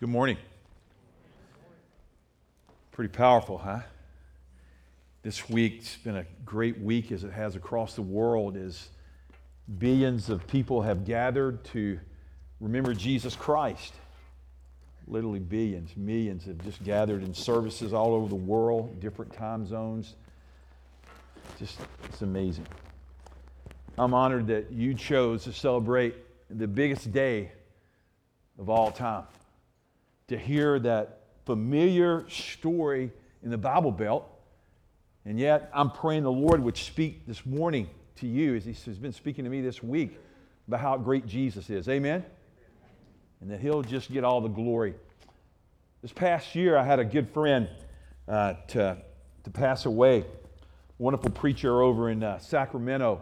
Good morning. Pretty powerful, huh? This week's been a great week as it has across the world as billions of people have gathered to remember Jesus Christ. Literally billions, millions have just gathered in services all over the world, different time zones. Just, it's amazing. I'm honored that you chose to celebrate the biggest day of all time. To hear that familiar story in the Bible Belt. And yet, I'm praying the Lord would speak this morning to you, as He's been speaking to me this week, about how great Jesus is. Amen? And that He'll just get all the glory. This past year, I had a good friend to pass away, a wonderful preacher over in Sacramento,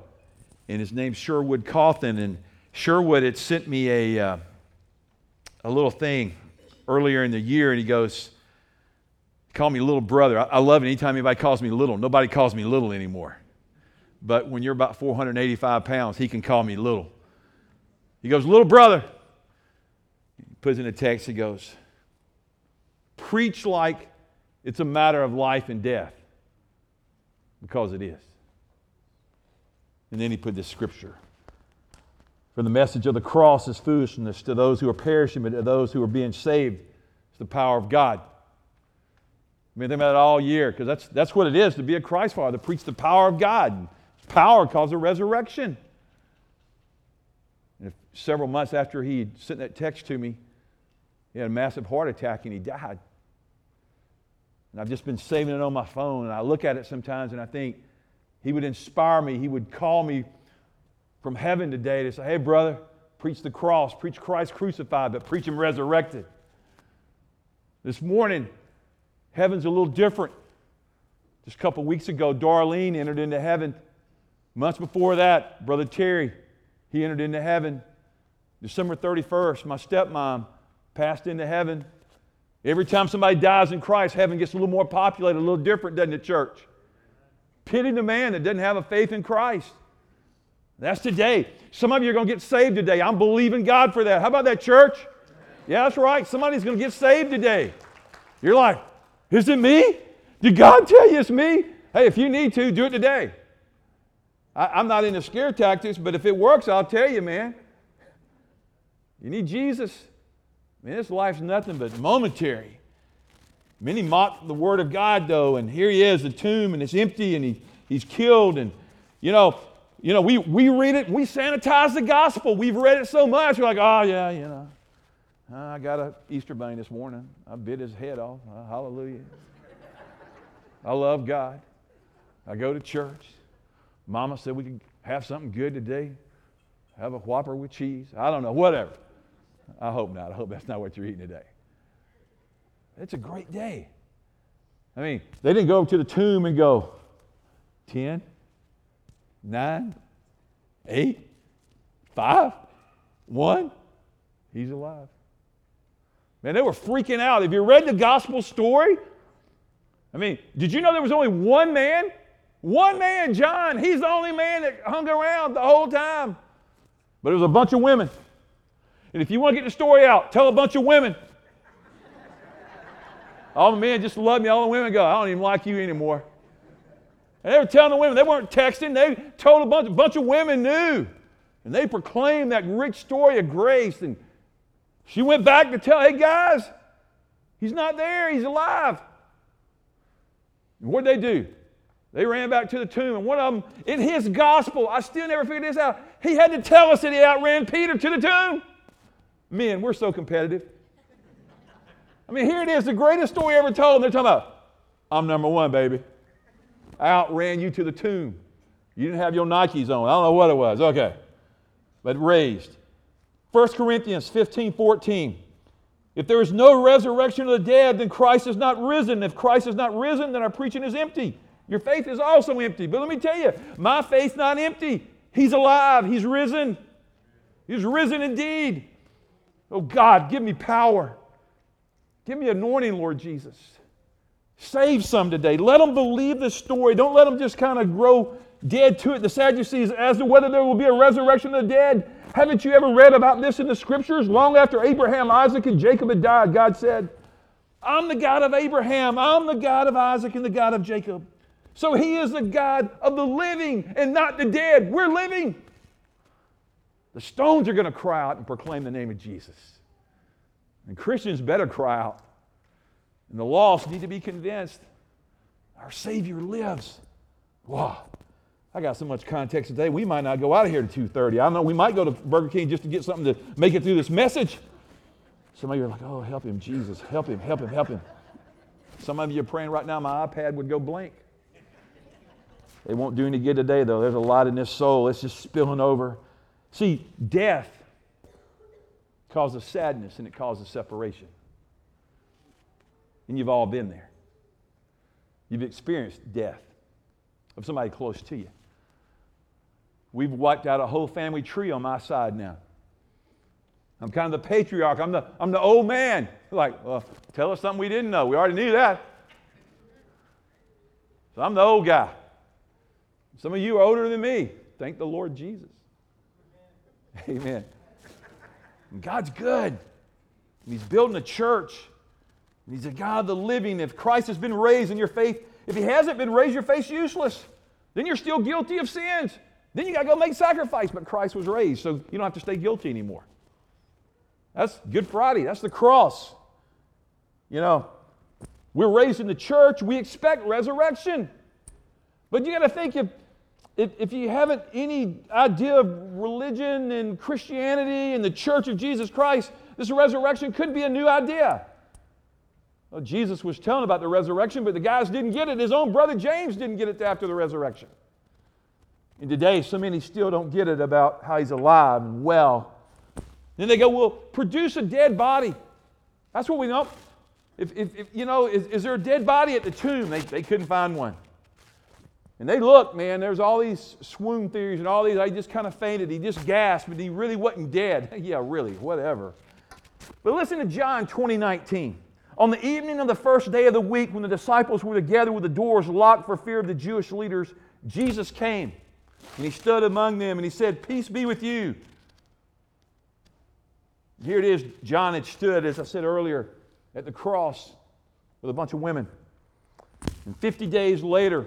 and his name's Sherwood Cawthon. And Sherwood had sent me a little thing earlier in the year, and he goes, call me little brother. I love it anytime anybody calls me little. Nobody calls me little anymore. But when you're about 485 pounds, he can call me little. He goes, little brother. He puts in a text, he goes, preach like it's a matter of life and death, because it is. And then he put this scripture. For the message of the cross is foolishness to those who are perishing, but to those who are being saved, it's the power of God. I've been thinking about it all year, because that's what it is to be a Christ follower, to preach the power of God. Power causes a resurrection. And several months after he sent that text to me, he had a massive heart attack and he died. And I've just been saving it on my phone, and I look at it sometimes and I think, he would inspire me, he would call me from heaven today to say, hey brother, preach the cross, preach Christ crucified, but preach Him resurrected. This morning, heaven's a little different. Just a couple weeks ago, Darlene entered into heaven. Months before that, Brother Terry, he entered into heaven. December 31st, my stepmom passed into heaven. Every time somebody dies in Christ, heaven gets a little more populated, a little different, doesn't it, church? Pity the man that doesn't have a faith in Christ. That's today. Some of you are going to get saved today. I'm believing God for that. How about that, church? Yeah, that's right. Somebody's going to get saved today. You're like, is it me? Did God tell you it's me? Hey, if you need to, do it today. I'm not into scare tactics, but if it works, I'll tell you, man. You need Jesus. Man, this life's nothing but momentary. Many mock the Word of God, though, and here He is, the tomb, and it's empty, and He's killed, and, you know, we read it, we sanitize the gospel. We've read it so much. We're like, oh, yeah, you know. I got an Easter bunny this morning. I bit his head off. Hallelujah. I love God. I go to church. Mama said we could have something good today. Have a Whopper with cheese. I don't know, whatever. I hope not. I hope that's not what you're eating today. It's a great day. I mean, they didn't go to the tomb and go, 10. 9, 8, 5, 1, He's alive. Man, they were freaking out. Have you read the gospel story? I mean, did you know there was only one man? One man, John. He's the only man that hung around the whole time. But it was a bunch of women. And if you want to get the story out, tell a bunch of women. All the men just love me. All the women go, I don't even like you anymore. And they were telling the women, they weren't texting, they told a bunch of women knew. And they proclaimed that rich story of grace. And she went back to tell, hey guys, He's not there, He's alive. And what did they do? They ran back to the tomb. And one of them, in his gospel, I still never figured this out, he had to tell us that he outran Peter to the tomb. Men, we're so competitive. I mean, here it is, the greatest story ever told. And they're talking about, I'm number one, baby. I outran you to the tomb. You didn't have your Nikes on. I don't know what it was. Okay. But raised. 1 Corinthians 15:14. If there is no resurrection of the dead, then Christ is not risen. If Christ is not risen, then our preaching is empty. Your faith is also empty. But let me tell you, my faith's not empty. He's alive. He's risen. He's risen indeed. Oh God, give me power. Give me anointing, Lord Jesus. Save some today. Let them believe this story. Don't let them just kind of grow dead to it. The Sadducees asked whether there will be a resurrection of the dead. Haven't you ever read about this in the scriptures? Long after Abraham, Isaac, and Jacob had died, God said, I'm the God of Abraham, I'm the God of Isaac, and the God of Jacob. So he is the God of the living and not the dead. We're living. The stones are going to cry out and proclaim the name of Jesus. And Christians better cry out. And the lost need to be convinced our Savior lives. Wow. I got so much context today, we might not go out of here to 2:30. I don't know, we might go to Burger King just to get something to make it through this message. Some of you are like, oh, help him, Jesus. Help him, help him, help him. Some of you are praying right now, my iPad would go blank. They won't do any good today, though. There's a lot in this soul. It's just spilling over. See, death causes sadness and it causes separation. And you've all been there. You've experienced death of somebody close to you. We've wiped out a whole family tree on my side now. I'm kind of the patriarch. I'm the old man. Like, well, tell us something we didn't know. We already knew that. So I'm the old guy. Some of you are older than me. Thank the Lord Jesus. Amen. Amen. And God's good. And He's building a church. And He's a God of the living. If Christ has been raised in your faith, if He hasn't been raised, your faith's useless. Then you're still guilty of sins. Then you got to go make sacrifice. But Christ was raised, so you don't have to stay guilty anymore. That's Good Friday. That's the cross. You know, we're raised in the church. We expect resurrection. But you got to think, if you haven't any idea of religion and Christianity and the church of Jesus Christ, this resurrection could be a new idea. Well, Jesus was telling about the resurrection, but the guys didn't get it. His own brother James didn't get it after the resurrection. And today, so many still don't get it about how He's alive and well. Then they go, well, produce a dead body. That's what we know. If you know, is there a dead body at the tomb? They couldn't find one. And they looked, man, there's all these swoon theories and all these, I just kind of fainted. He just gasped, but he really wasn't dead. Yeah, really, whatever. But listen to John 20:19. On the evening of the first day of the week, when the disciples were together with the doors locked for fear of the Jewish leaders, Jesus came, and He stood among them, and He said, peace be with you. Here it is, John had stood, as I said earlier, at the cross with a bunch of women. And 50 days later,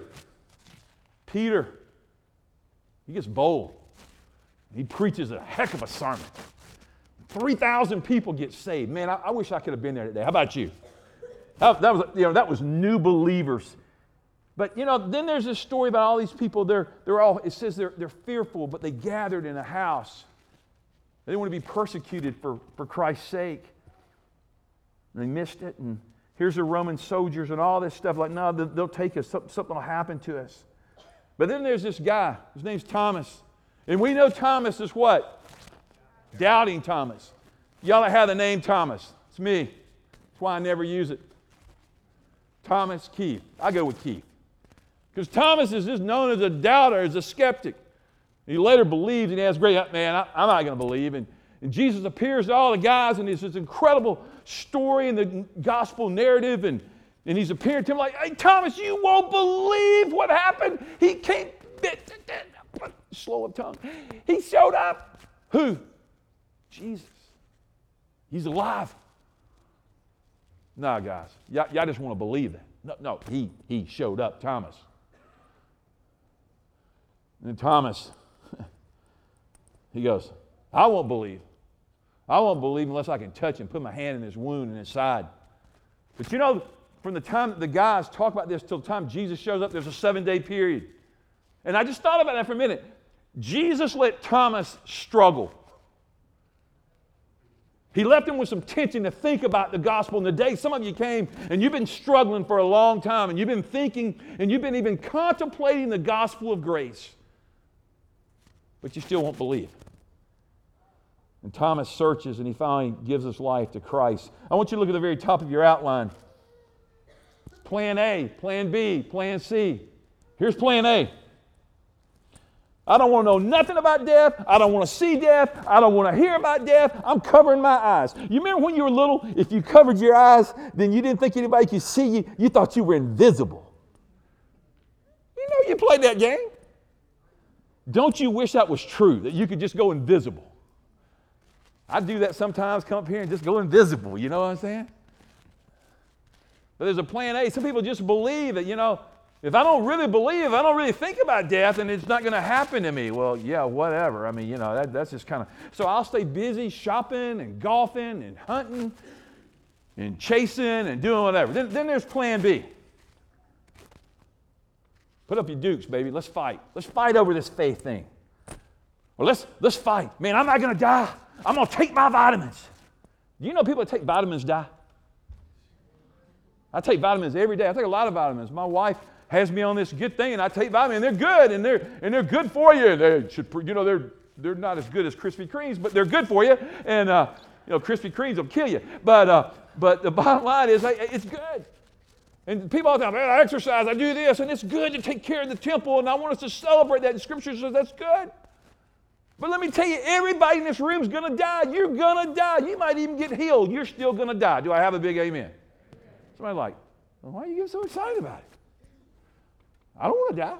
Peter, he gets bold. He preaches a heck of a sermon. 3,000 people get saved. Man, I wish I could have been there today. How about you? That was new believers. But, you know, then there's this story about all these people. It says they're fearful, but they gathered in a house. They didn't want to be persecuted for Christ's sake. And they missed it. And here's the Roman soldiers and all this stuff. Like, no, they'll take us. Something will happen to us. But then there's this guy. His name's Thomas. And we know Thomas is what? Doubting Thomas. Y'all have the name Thomas. It's me. That's why I never use it. Thomas Keith. I go with Keith. Because Thomas is just known as a doubter, as a skeptic. He later believes and he has great, man, I'm not going to believe. And Jesus appears to all the guys and it's this incredible story in the gospel narrative. And he's appearing to him like, hey, Thomas, you won't believe what happened. He came, slow of tongue. He showed up. Who? Jesus. He's alive. Nah, guys, y'all just want to believe that. No, he showed up, Thomas. And Thomas, he goes, I won't believe. I won't believe unless I can touch him, put my hand in his wound and his side. But you know, from the time that the guys talk about this till the time Jesus shows up, there's a 7-day period. And I just thought about that for a minute. Jesus let Thomas struggle. He left him with some tension to think about the gospel. And today, some of you came and you've been struggling for a long time and you've been thinking and you've been even contemplating the gospel of grace. But you still won't believe. And Thomas searches and he finally gives his life to Christ. I want you to look at the very top of your outline. Plan A, Plan B, Plan C. Here's Plan A. I don't want to know nothing about death. I don't want to see death. I don't want to hear about death. I'm covering my eyes. You remember when you were little, if you covered your eyes, then you didn't think anybody could see you. You thought you were invisible. You know you played that game. Don't you wish that was true, that you could just go invisible? I do that sometimes, come up here and just go invisible, you know what I'm saying? But there's a plan A. Some people just believe that, you know, if I don't really believe, I don't really think about death, and it's not going to happen to me. Well, yeah, whatever. I mean, you know, that's just kind of... So I'll stay busy shopping and golfing and hunting and chasing and doing whatever. Then there's plan B. Put up your dukes, baby. Let's fight. Let's fight over this faith thing. Or let's fight. Man, I'm not going to die. I'm going to take my vitamins. Do you know people that take vitamins die? I take vitamins every day. I take a lot of vitamins. My wife has me on this good thing, and I take vitamins, and they're good, and they're good for you. They should, you know, they're not as good as Krispy Kremes, but they're good for you. And you know, Krispy Kremes will kill you. But the bottom line is, it's good. And people all the time, I exercise, I do this, and it's good to take care of the temple, and I want us to celebrate that. And Scripture says that's good. But let me tell you, everybody in this room is going to die. You're going to die. You might even get healed. You're still going to die. Do I have a big amen? Somebody's like, well, why are you getting so excited about it? I don't want to die.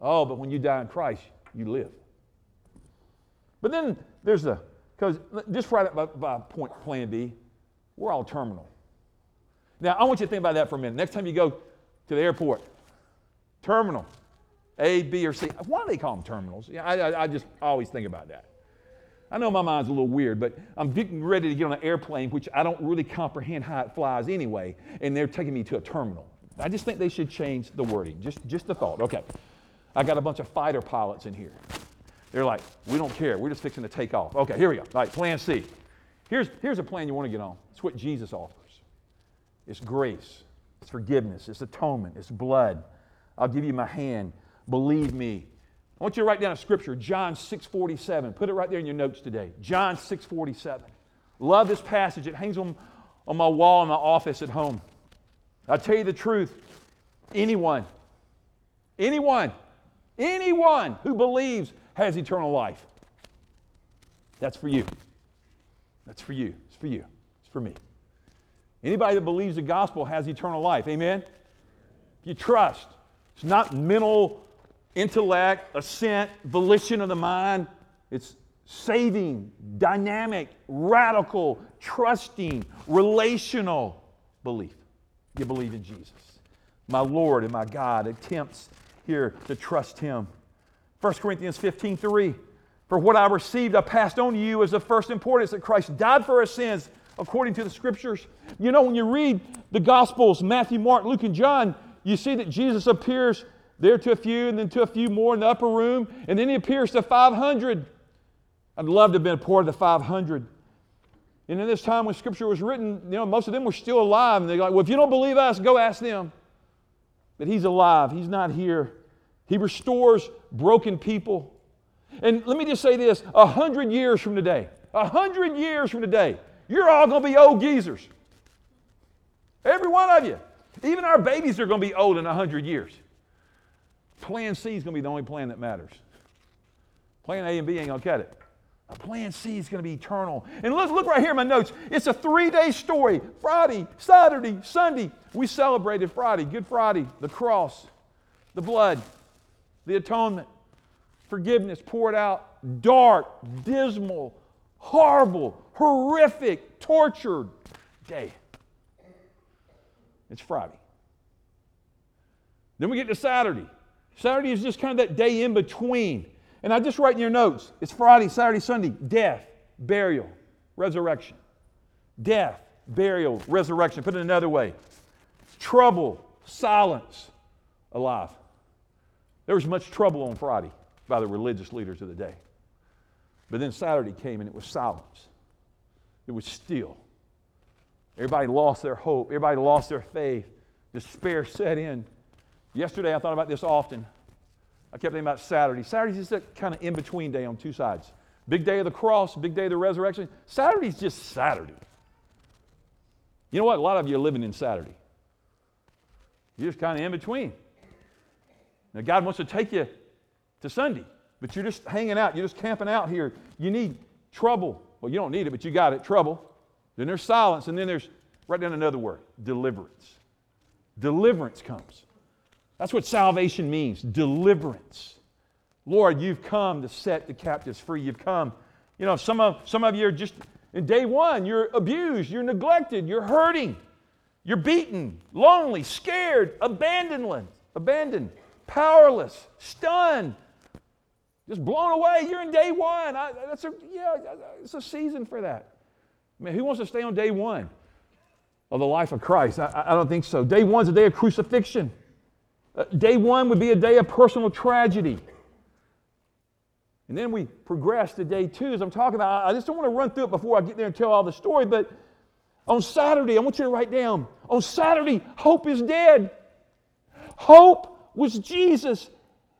Oh, but when you die in Christ, you live. But then there's because just right up by point plan B, we're all terminal. Now, I want you to think about that for a minute. Next time you go to the airport, terminal, A, B, or C. Why do they call them terminals? Yeah, I just always think about that. I know my mind's a little weird, but I'm getting ready to get on an airplane, which I don't really comprehend how it flies anyway, and they're taking me to a terminal. I just think they should change the wording. Just the thought. Okay. I got a bunch of fighter pilots in here. They're like, we don't care. We're just fixing to take off. Okay, here we go. All right, plan C. Here's a plan you want to get on. It's what Jesus offers. It's grace. It's forgiveness. It's atonement. It's blood. I'll give you my hand. Believe me. I want you to write down a scripture, John 6:47. Put it right there in your notes today. John 6:47. Love this passage. It hangs on my wall in my office at home. I'll tell you the truth. Anyone who believes has eternal life. That's for you. That's for you. It's for you. It's for me. Anybody that believes the gospel has eternal life. Amen? If you trust, it's not mental, intellect, assent, volition of the mind. It's saving, dynamic, radical, trusting, relational belief. You believe in Jesus, my Lord and my God. Attempts here to trust Him. 1 Corinthians 15:3. For what I received, I passed on to you as the first importance that Christ died for our sins according to the Scriptures. You know, when you read the Gospels, Matthew, Mark, Luke, and John, you see that Jesus appears there to a few, and then to a few more in the upper room, and then He appears to 500. I'd love to have been a part of the 500. And in this time when Scripture was written, you know, most of them were still alive. And they're like, well, if you don't believe us, go ask them. But He's alive. He's not here. He restores broken people. And let me just say this, 100 years from today, 100 years from today, you're all going to be old geezers. Every one of you. Even our babies are going to be old in 100 years. Plan C is going to be the only plan that matters. Plan A and B ain't going to cut it. Plan C is going to be eternal. And look right here in my notes. It's a 3-day story. Friday, Saturday, Sunday. We celebrated Friday, Good Friday, the cross, the blood, the atonement, forgiveness poured out, dark, dismal, horrible, horrific, tortured day. It's Friday. Then we get to Saturday. Saturday is just kind of that day in between. And I just write in your notes, it's Friday, Saturday, Sunday, death, burial, resurrection. Death, burial, resurrection. Put it another way. Trouble, silence, alive. There was much trouble on Friday by the religious leaders of the day. But then Saturday came and it was silence. It was still. Everybody lost their hope. Everybody lost their faith. Despair set in. Yesterday I thought about this often. I kept thinking about Saturday. Saturday's just that kind of in-between day on two sides. Big day of the cross, big day of the resurrection. Saturday's just Saturday. You know what? A lot of you are living in Saturday. You're just kind of in between. Now, God wants to take you to Sunday, but you're just hanging out. You're just camping out here. You need trouble. Well, you don't need it, but you got it, trouble. Then there's silence, and then there's, write down another word, deliverance. Deliverance comes. That's what salvation means, deliverance. Lord, you've come to set the captives free. You've come. You know, some of you are just In day one, you're abused, you're neglected, you're hurting, you're beaten, lonely, scared, abandoned, powerless, stunned, just blown away. You're in day one. It's a season for that. I mean, who wants to stay on day one of the life of Christ? I don't think so. Day one's a day of crucifixion. Day one would be a day of personal tragedy. And then we progress to day two. As I'm talking about, I just don't want to run through it before I get there and tell all the story, but on Saturday, I want you to write down, on Saturday, hope is dead. Hope was Jesus.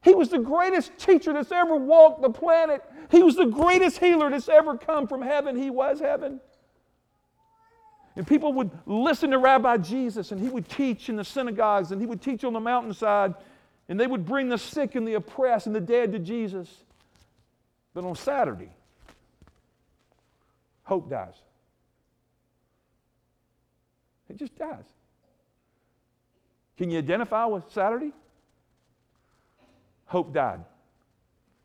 He was the greatest teacher that's ever walked the planet. He was the greatest healer that's ever come from heaven. He was heaven. And people would listen to Rabbi Jesus, and he would teach in the synagogues, and he would teach on the mountainside, and they would bring the sick and the oppressed and the dead to Jesus. But on Saturday, hope dies. It just dies. Can you identify with Saturday? Hope died.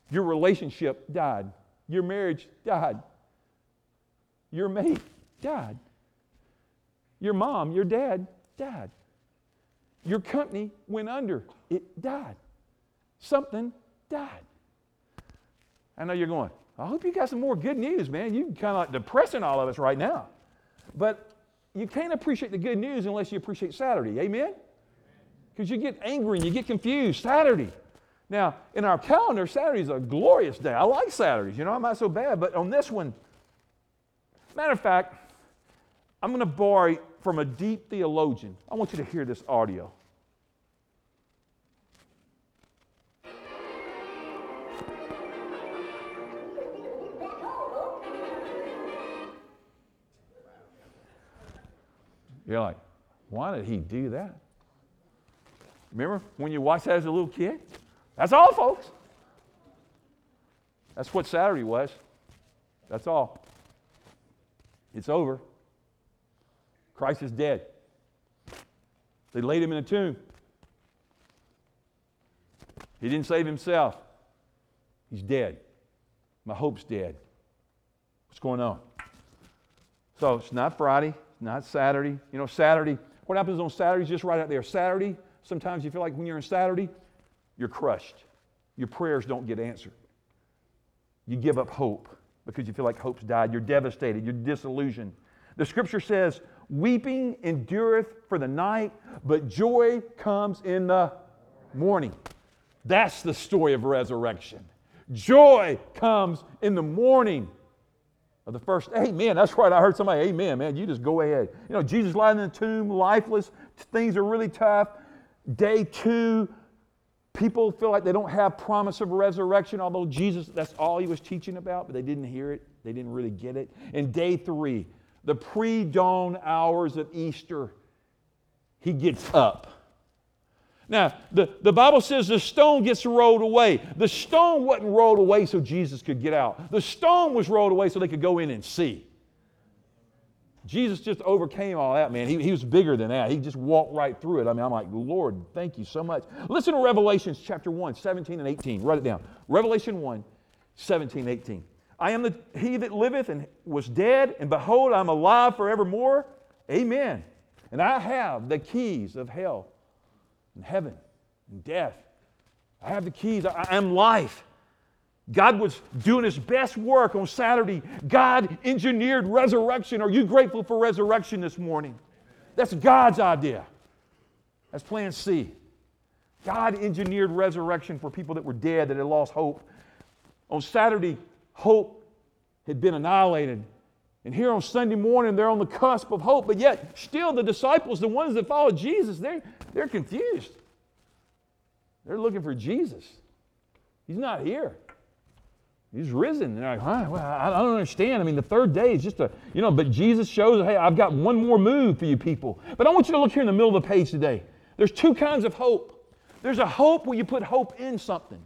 Your relationship died. Your marriage died. Your mate died. Your mom, your dad died. Your company went under. It died. Something died. I know you're going, I hope you got some more good news, man. You're kind of like depressing all of us right now. But you can't appreciate the good news unless you appreciate Saturday. Amen? Because you get angry and you get confused. Saturday. Now, in our calendar, Saturday's a glorious day. I like Saturdays. I'm not so bad. But on this one, matter of fact, I'm going to borrow from a deep theologian. I want you to hear this audio. You're like, why did he do that? Remember when you watched that as a little kid? That's all, folks. That's what Saturday was. That's all. It's over. Christ is dead. They laid him in a tomb. He didn't save himself. He's dead. My hope's dead. What's going on? So it's not Friday, it's not Saturday. Saturday, what happens on Saturday is just right out there. Saturday, sometimes you feel like when you're on Saturday, you're crushed. Your prayers don't get answered. You give up hope because you feel like hope's died. You're devastated. You're disillusioned. The scripture says, weeping endureth for the night, but joy comes in the morning. That's the story of resurrection. Joy comes in the morning of the first. Amen. That's right. I heard somebody, amen, man. You just go ahead. Jesus lying in the tomb, lifeless. Things are really tough. Day two, people feel like they don't have promise of resurrection, although Jesus, that's all he was teaching about, but they didn't hear it. They didn't really get it. And day three, the pre-dawn hours of Easter, he gets up. Now, the Bible says the stone gets rolled away. The stone wasn't rolled away so Jesus could get out. The stone was rolled away so they could go in and see. Jesus just overcame all that, man. He was bigger than that. He just walked right through it. I'm like, Lord, thank you so much. Listen to Revelation chapter 1, 17 and 18. Write it down. Revelation 1, 17, 18. I am he that liveth and was dead, and behold, I am alive forevermore. Amen. And I have the keys of hell and heaven and death. I have the keys. I am life. God was doing his best work on Saturday. God engineered resurrection. Are you grateful for resurrection this morning? That's God's idea. That's plan C. God engineered resurrection for people that were dead, that had lost hope. On Saturday, hope had been annihilated. And here on Sunday morning, they're on the cusp of hope. But yet, still the disciples, the ones that followed Jesus, they're confused. They're looking for Jesus. He's not here. He's risen. And they're like, I don't understand. the third day is just but Jesus shows, hey, I've got one more move for you people. But I want you to look here in the middle of the page today. There's two kinds of hope. There's a hope where you put hope in something.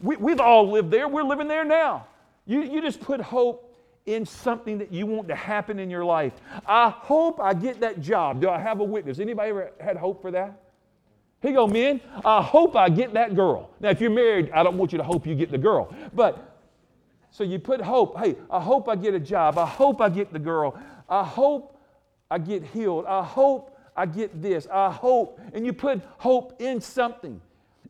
We've all lived there. We're living there now. You just put hope in something that you want to happen in your life. I hope I get that job. Do I have a witness? Anybody ever had hope for that? Here you go, men. I hope I get that girl. Now, if you're married, I don't want you to hope you get the girl. But So you put hope. Hey, I hope I get a job. I hope I get the girl. I hope I get healed. I hope I get this. I hope. And you put hope in something.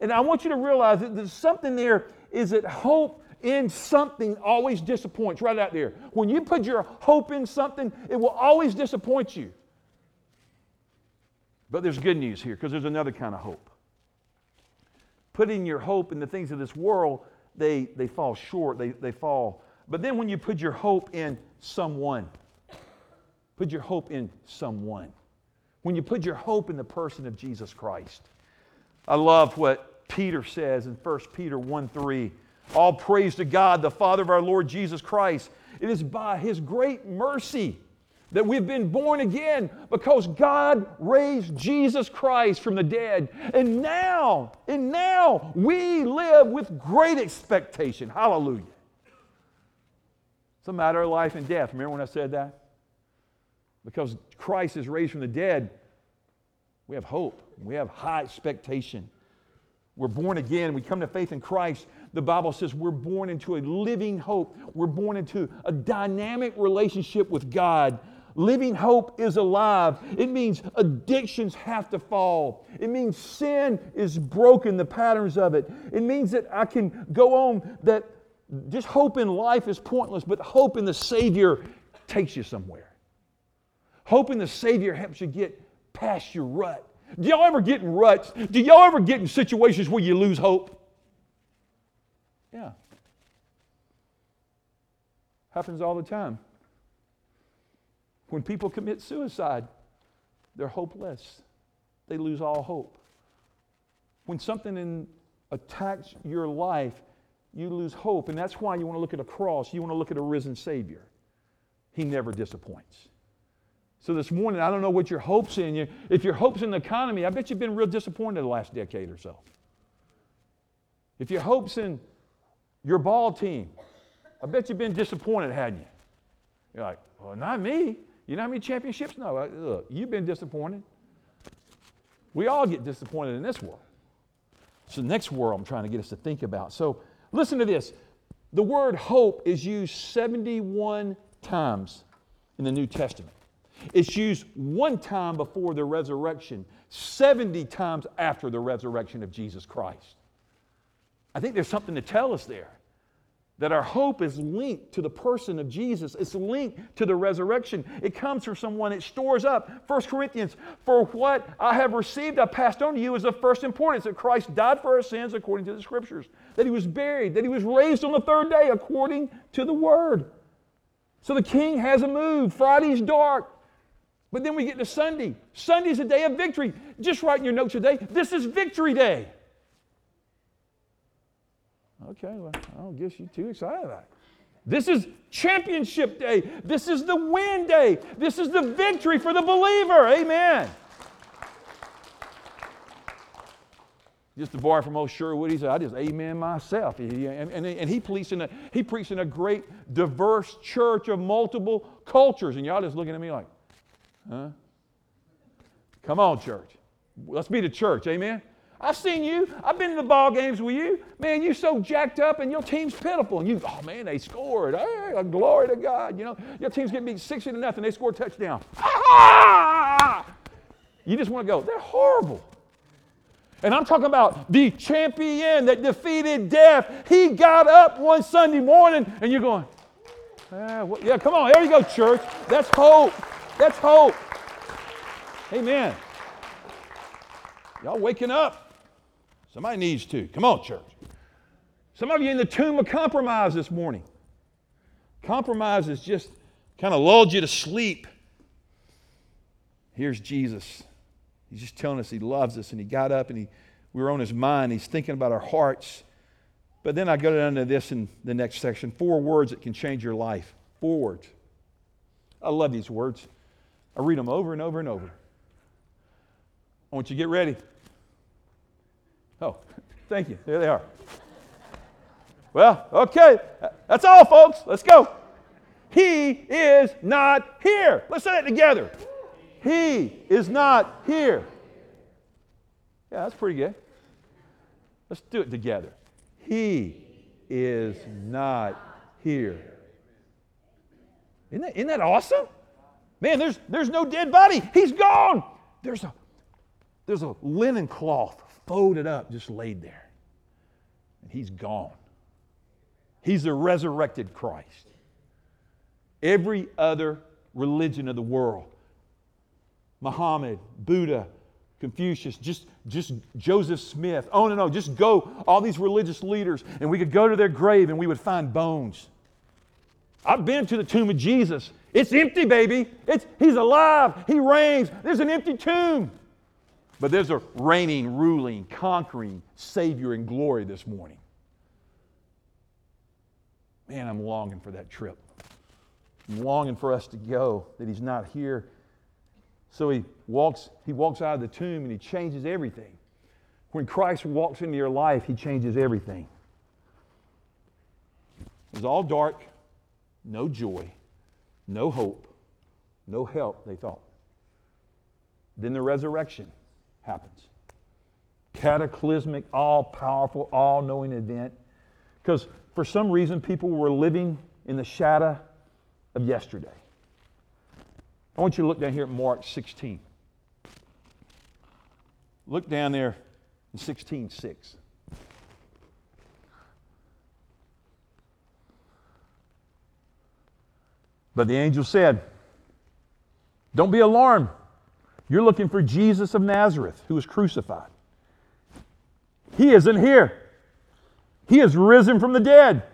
And I want you to realize that there's something there is that hope in something always disappoints right out there. When you put your hope in something, it will always disappoint you. But there's good news here because there's another kind of hope. Putting your hope in the things of this world, they fall short, they fall. But then when you put your hope in someone, put your hope in someone. When you put your hope in the person of Jesus Christ. I love what Peter says in 1 Peter 1:3. All praise to God, the Father of our Lord Jesus Christ. It is by His great mercy that we've been born again because God raised Jesus Christ from the dead. And now we live with great expectation. Hallelujah. It's a matter of life and death. Remember when I said that? Because Christ is raised from the dead, we have hope. We have high expectation. We're born again. We come to faith in Christ. The Bible says we're born into a living hope. We're born into a dynamic relationship with God. Living hope is alive. It means addictions have to fall. It means sin is broken, the patterns of it. It means that I can go on, that just hope in life is pointless, but hope in the Savior takes you somewhere. Hope in the Savior helps you get past your rut. Do y'all ever get in ruts? Do y'all ever get in situations where you lose hope? Yeah. Happens all the time. When people commit suicide, they're hopeless. They lose all hope. When something attacks your life, you lose hope. And that's why you want to look at a cross. You want to look at a risen Savior. He never disappoints. So this morning, I don't know what your hope's in. If your hope's in the economy, I bet you've been real disappointed the last decade or so. If your hope's in your ball team, I bet you've been disappointed, hadn't you? You're like, well, not me. You know how many championships? No, look, you've been disappointed. We all get disappointed in this world. It's the next world I'm trying to get us to think about. So listen to this. The word hope is used 71 times in the New Testament. It's used one time before the resurrection, 70 times after the resurrection of Jesus Christ. I think there's something to tell us there, that our hope is linked to the person of Jesus. It's linked to the resurrection. It comes from someone. It stores up. 1 Corinthians, for what I have received, I passed on to you as of first importance, that Christ died for our sins according to the Scriptures, that He was buried, that He was raised on the third day according to the Word. So the King hasn't moved. Friday's dark. But then we get to Sunday. Sunday's a day of victory. Just write in your notes today, this is victory day. Okay, well, I don't guess you're too excited about it. This is championship day. This is the win day. This is the victory for the believer. Amen. Just to borrow from old Sherwood, he said, I just amen myself. And he preached in a great, diverse church of multiple cultures. And y'all just looking at me like, huh? Come on, church. Let's be the church, amen? I've seen you. I've been to the ball games with you. Man, you're so jacked up and your team's pitiful. And you, oh man, they scored. Hey, glory to God. You know, your team's getting beat 60-0. They score a touchdown. Ah! You just want to go, they're horrible. And I'm talking about the champion that defeated death. He got up one Sunday morning and you're going, yeah, come on. There you go, church. That's hope. That's hope. Amen. Y'all waking up. Somebody needs to. Come on, church. Some of you in the tomb of compromise this morning. Compromise has just kind of lulled you to sleep. Here's Jesus. He's just telling us He loves us, and He got up, and we were on His mind. He's thinking about our hearts. But then I go down to this in the next section. 4 words that can change your life. 4 words. I love these words. I read them over and over and over. I want you to get ready. Oh, thank you. There they are. Well, okay. That's all, folks. Let's go. He is not here. Let's say that together. He is not here. Yeah, that's pretty good. Let's do it together. He is not here. Isn't that awesome? Man, there's no dead body. He's gone. There's a linen cloth folded up, just laid there. And he's gone. He's the resurrected Christ. Every other religion of the world, Muhammad, Buddha, Confucius, just Joseph Smith, on and on, just go, all these religious leaders, and we could go to their grave and we would find bones. I've been to the tomb of Jesus. It's empty, baby. He's alive. He reigns. There's an empty tomb. But there's a reigning, ruling, conquering Savior in glory this morning. Man, I'm longing for that trip. I'm longing for us to go, that He's not here. So He walks out of the tomb and He changes everything. When Christ walks into your life, He changes everything. It was all dark. No joy, no hope, no help, they thought. Then the resurrection happens. Cataclysmic, all-powerful, all-knowing event. Because for some reason, people were living in the shadow of yesterday. I want you to look down here at Mark 16. Look down there in 16:6. But the angel said, "Don't be alarmed. You're looking for Jesus of Nazareth, who was crucified. He isn't here. He is risen from the dead.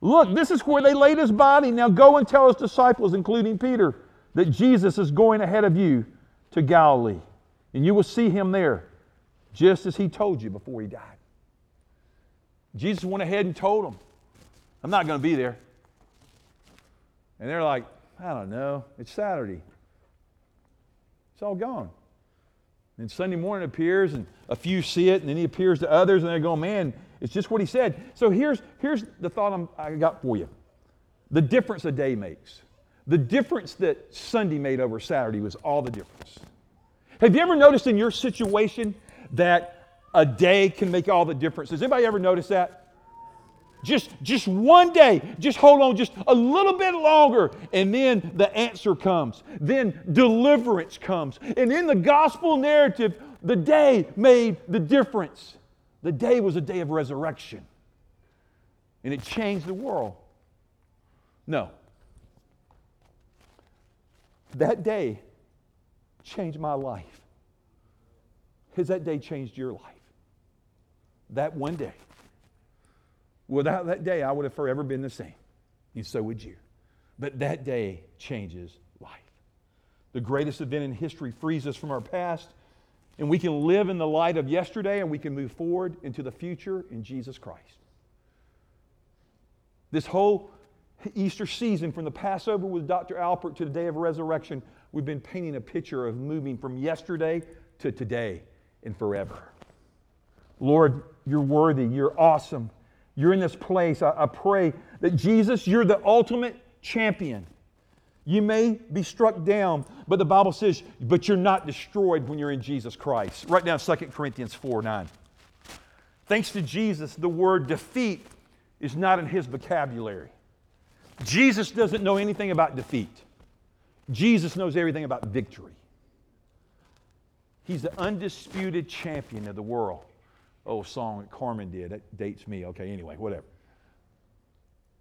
Look, this is where they laid His body. Now go and tell His disciples, including Peter, that Jesus is going ahead of you to Galilee. And you will see Him there, just as He told you before He died." Jesus went ahead and told them, "I'm not going to be there." And they're like, "I don't know. It's Saturday. It's all gone." And Sunday morning appears, and a few see it, and then He appears to others, and they go, "Man, it's just what He said." So here's the thought I got for you. The difference a day makes. The difference that Sunday made over Saturday was all the difference. Have you ever noticed in your situation that a day can make all the difference? Has anybody ever noticed that? Just one day, just hold on just a little bit longer, and then the answer comes. Then deliverance comes. And in the gospel narrative, the day made the difference. The day was a day of resurrection. And it changed the world. No. That day changed my life. Has that day changed your life? That one day. Without that day, I would have forever been the same. And so would you. But that day changes life. The greatest event in history frees us from our past, and we can live in the light of yesterday, and we can move forward into the future in Jesus Christ. This whole Easter season, from the Passover with Dr. Alpert to the day of resurrection, we've been painting a picture of moving from yesterday to today and forever. Lord, You're worthy. You're awesome. You're in this place. I pray that Jesus, You're the ultimate champion. You may be struck down, but the Bible says, but you're not destroyed when you're in Jesus Christ. Write down 2 Corinthians 4:9. Thanks to Jesus, the word defeat is not in His vocabulary. Jesus doesn't know anything about defeat. Jesus knows everything about victory. He's the undisputed champion of the world. Oh, song that Carmen did. That dates me. Okay, anyway, whatever.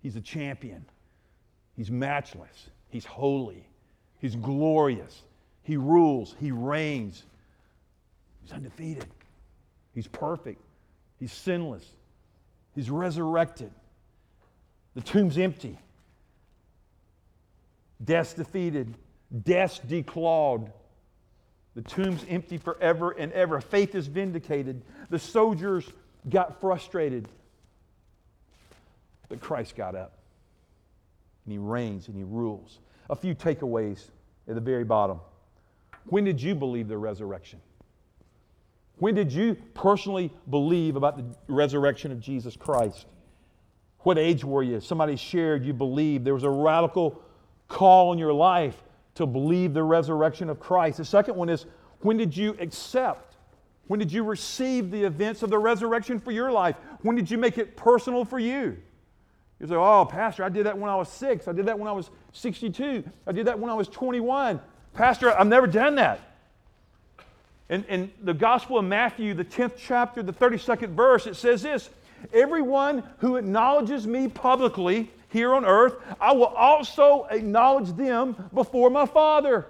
He's a champion. He's matchless. He's holy. He's glorious. He rules. He reigns. He's undefeated. He's perfect. He's sinless. He's resurrected. The tomb's empty. Death's defeated. Death's declawed. The tomb's empty forever and ever. Faith is vindicated. The soldiers got frustrated. But Christ got up. And He reigns and He rules. A few takeaways at the very bottom. When did you believe the resurrection? When did you personally believe about the resurrection of Jesus Christ? What age were you? Somebody shared you believed. There was a radical call in your life to believe the resurrection of Christ. The second one is, when did you accept? When did you receive the events of the resurrection for your life? When did you make it personal for you? You say, oh, Pastor, I did that when I was 6. I did that when I was 62. I did that when I was 21. Pastor, I've never done that. In the Gospel of Matthew, the 10th chapter, the 32nd verse, it says this, everyone who acknowledges me publicly here on earth, I will also acknowledge them before my Father.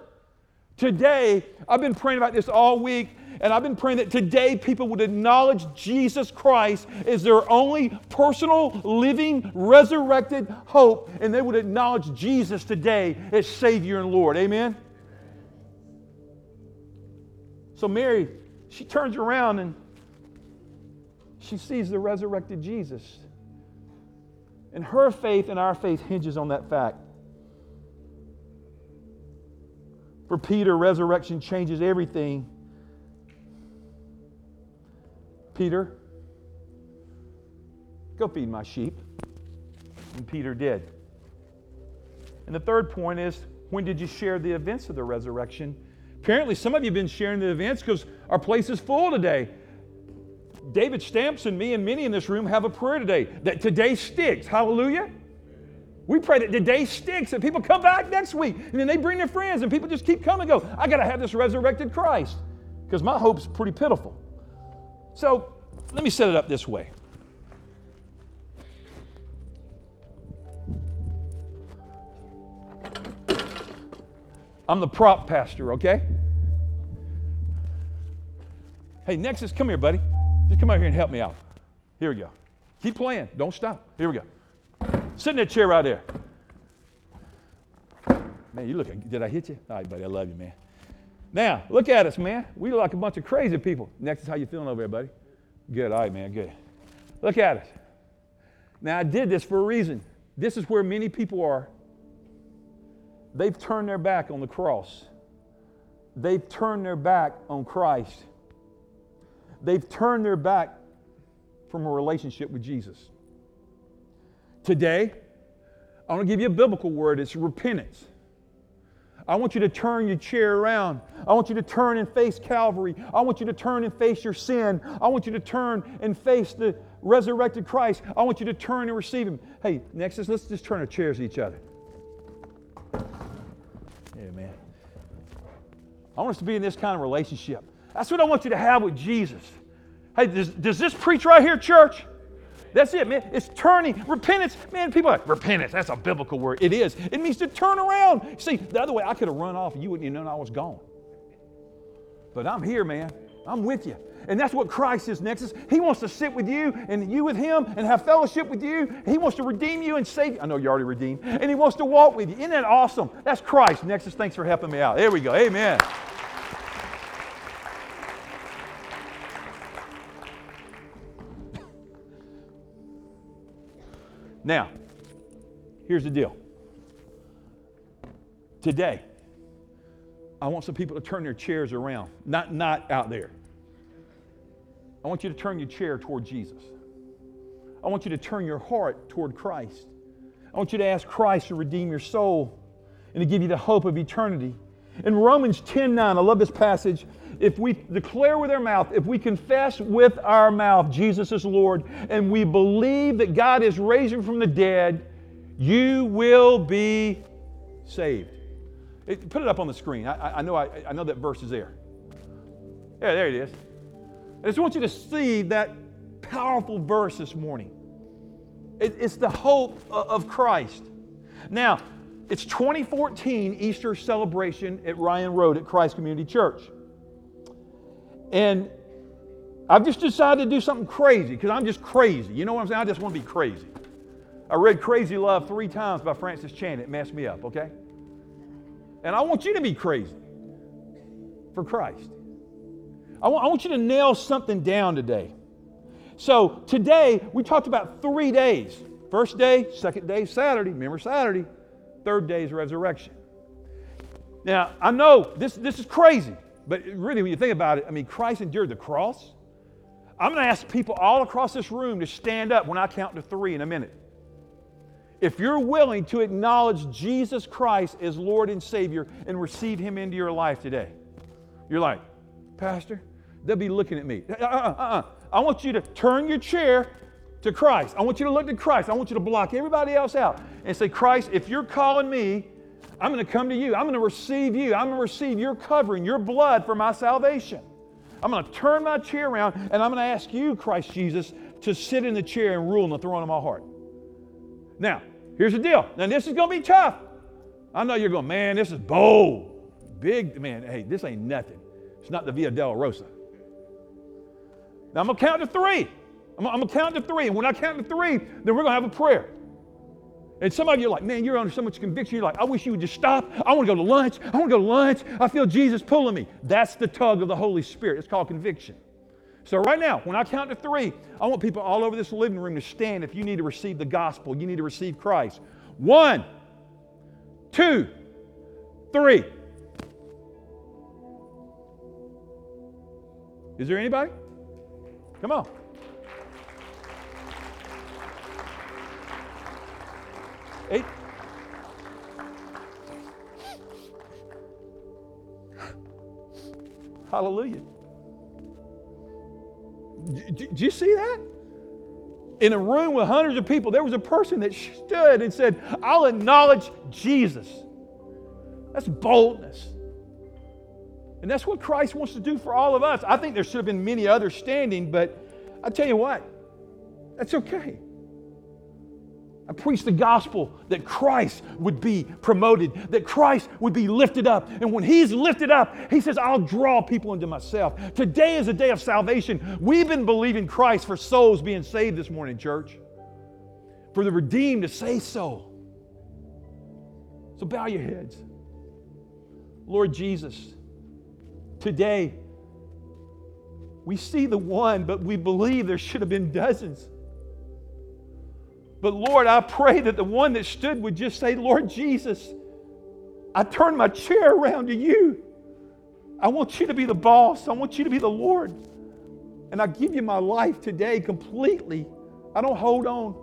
Today, I've been praying about this all week, and I've been praying that today people would acknowledge Jesus Christ as their only personal, living, resurrected hope, and they would acknowledge Jesus today as Savior and Lord. Amen? So Mary, she turns around and she sees the resurrected Jesus. And her faith and our faith hinges on that fact. For Peter, resurrection changes everything. Peter, go feed my sheep. And Peter did. And the third point is, when did you share the events of the resurrection? Apparently, some of you have been sharing the events because our place is full today. David Stamps and me and many in this room have a prayer today that today sticks. Hallelujah. We pray that today sticks, that people come back next week, and then they bring their friends, and people just keep coming and go, I got to have this resurrected Christ, because my hope's pretty pitiful. So let me set it up this way. I'm the prop pastor, okay? Hey, Nexus, come here, buddy. Just come out here and help me out. Here we go. Keep playing. Don't stop. Here we go. Sit in that chair right there. Man, you looking. Did I hit you? All right, buddy, I love you, man. Now, look at us, man. We look like a bunch of crazy people. Next is how you feeling over there, buddy? Good. All right, man, good. Look at us. Now, I did this for a reason. This is where many people are. They've turned their back on the cross. They've turned their back on Christ. They've turned their back from a relationship with Jesus. Today, I want to give you a biblical word. It's repentance. I want you to turn your chair around. I want you to turn and face Calvary. I want you to turn and face your sin. I want you to turn and face the resurrected Christ. I want you to turn and receive Him. Hey, Nexus, let's just turn our chairs to each other. Yeah, man. I want us to be in this kind of relationship. That's what I want you to have with Jesus. Hey, does this preach right here, church? That's it, man. It's turning. Repentance. Man, people are like, repentance. That's a biblical word. It is. It means to turn around. See, the other way, I could have run off and you wouldn't even know I was gone. But I'm here, man. I'm with you. And that's what Christ is, Nexus. He wants to sit with you and you with Him and have fellowship with you. He wants to redeem you and save you. I know you're already redeemed. And He wants to walk with you. Isn't that awesome? That's Christ, Nexus. Thanks for helping me out. There we go. Amen. Now, here's the deal. Today, I want some people to turn their chairs around, not out there. I want you to turn your chair toward Jesus. I want you to turn your heart toward Christ. I want you to ask Christ to redeem your soul and to give you the hope of eternity. In Romans 10:9, I love this passage. If we declare with our mouth, if we confess with our mouth Jesus is Lord, and we believe that God is raising from the dead, you will be saved. Put it up on the screen. I know that verse is there. Yeah, there it is. I just want you to see that powerful verse this morning. It's the hope of Christ. Now, it's 2014 Easter celebration at Ryan Road at Christ Community Church. And I've just decided to do something crazy because I'm just crazy. You know what I'm saying? I just want to be crazy. I read Crazy Love 3 times by Francis Chan. It messed me up, okay? And I want you to be crazy for Christ. I want you to nail something down today. So today, we talked about 3 days. First day, second day, Saturday. Remember Saturday. Third day is resurrection. Now, I know this is crazy. But really, when you think about it, I mean, Christ endured the cross. I'm going to ask people all across this room to stand up when I count to 3 in a minute. If you're willing to acknowledge Jesus Christ as Lord and Savior and receive Him into your life today, you're like, Pastor, they'll be looking at me. I want you to turn your chair to Christ. I want you to look to Christ. I want you to block everybody else out and say, Christ, if you're calling me, I'm going to come to you. I'm going to receive you. I'm going to receive your covering, your blood for my salvation. I'm going to turn my chair around and I'm going to ask you, Christ Jesus, to sit in the chair and rule on the throne of my heart. Now, here's the deal. Now, this is going to be tough. I know you're going, man, this is bold. Big, man, hey, this ain't nothing. It's not the Via Dolorosa. Now, I'm going to count to three. I'm going to count to three. And when I count to three, then we're going to have a prayer. And some of you are like, man, you're under so much conviction. You're like, I wish you would just stop. I want to go to lunch. I want to go to lunch. I feel Jesus pulling me. That's the tug of the Holy Spirit. It's called conviction. So right now, when I count to three, I want people all over this living room to stand if you need to receive the gospel. You need to receive Christ. 1, 2, 3. Is there anybody? Come on. Eight. Hallelujah. Do you see that? In a room with hundreds of people, there was a person that stood and said, I'll acknowledge Jesus. That's boldness. And that's what Christ wants to do for all of us. I think there should have been many others standing, but I tell you what, that's okay. I preached the gospel that Christ would be promoted, that Christ would be lifted up. And when he's lifted up, he says, I'll draw people into myself. Today is a day of salvation. We've been believing Christ for souls being saved this morning, church. For the redeemed to say so. So bow your heads. Lord Jesus, today we see the one, but we believe there should have been dozens. But Lord, I pray that the one that stood would just say, Lord Jesus, I turn my chair around to you. I want you to be the boss. I want you to be the Lord. And I give you my life today completely. I don't hold on.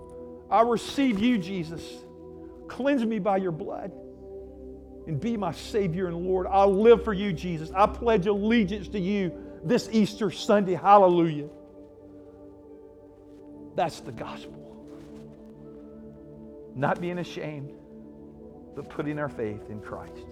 I receive you, Jesus. Cleanse me by your blood and be my Savior and Lord. I live for you, Jesus. I pledge allegiance to you this Easter Sunday. Hallelujah. That's the gospel. Not being ashamed, but putting our faith in Christ.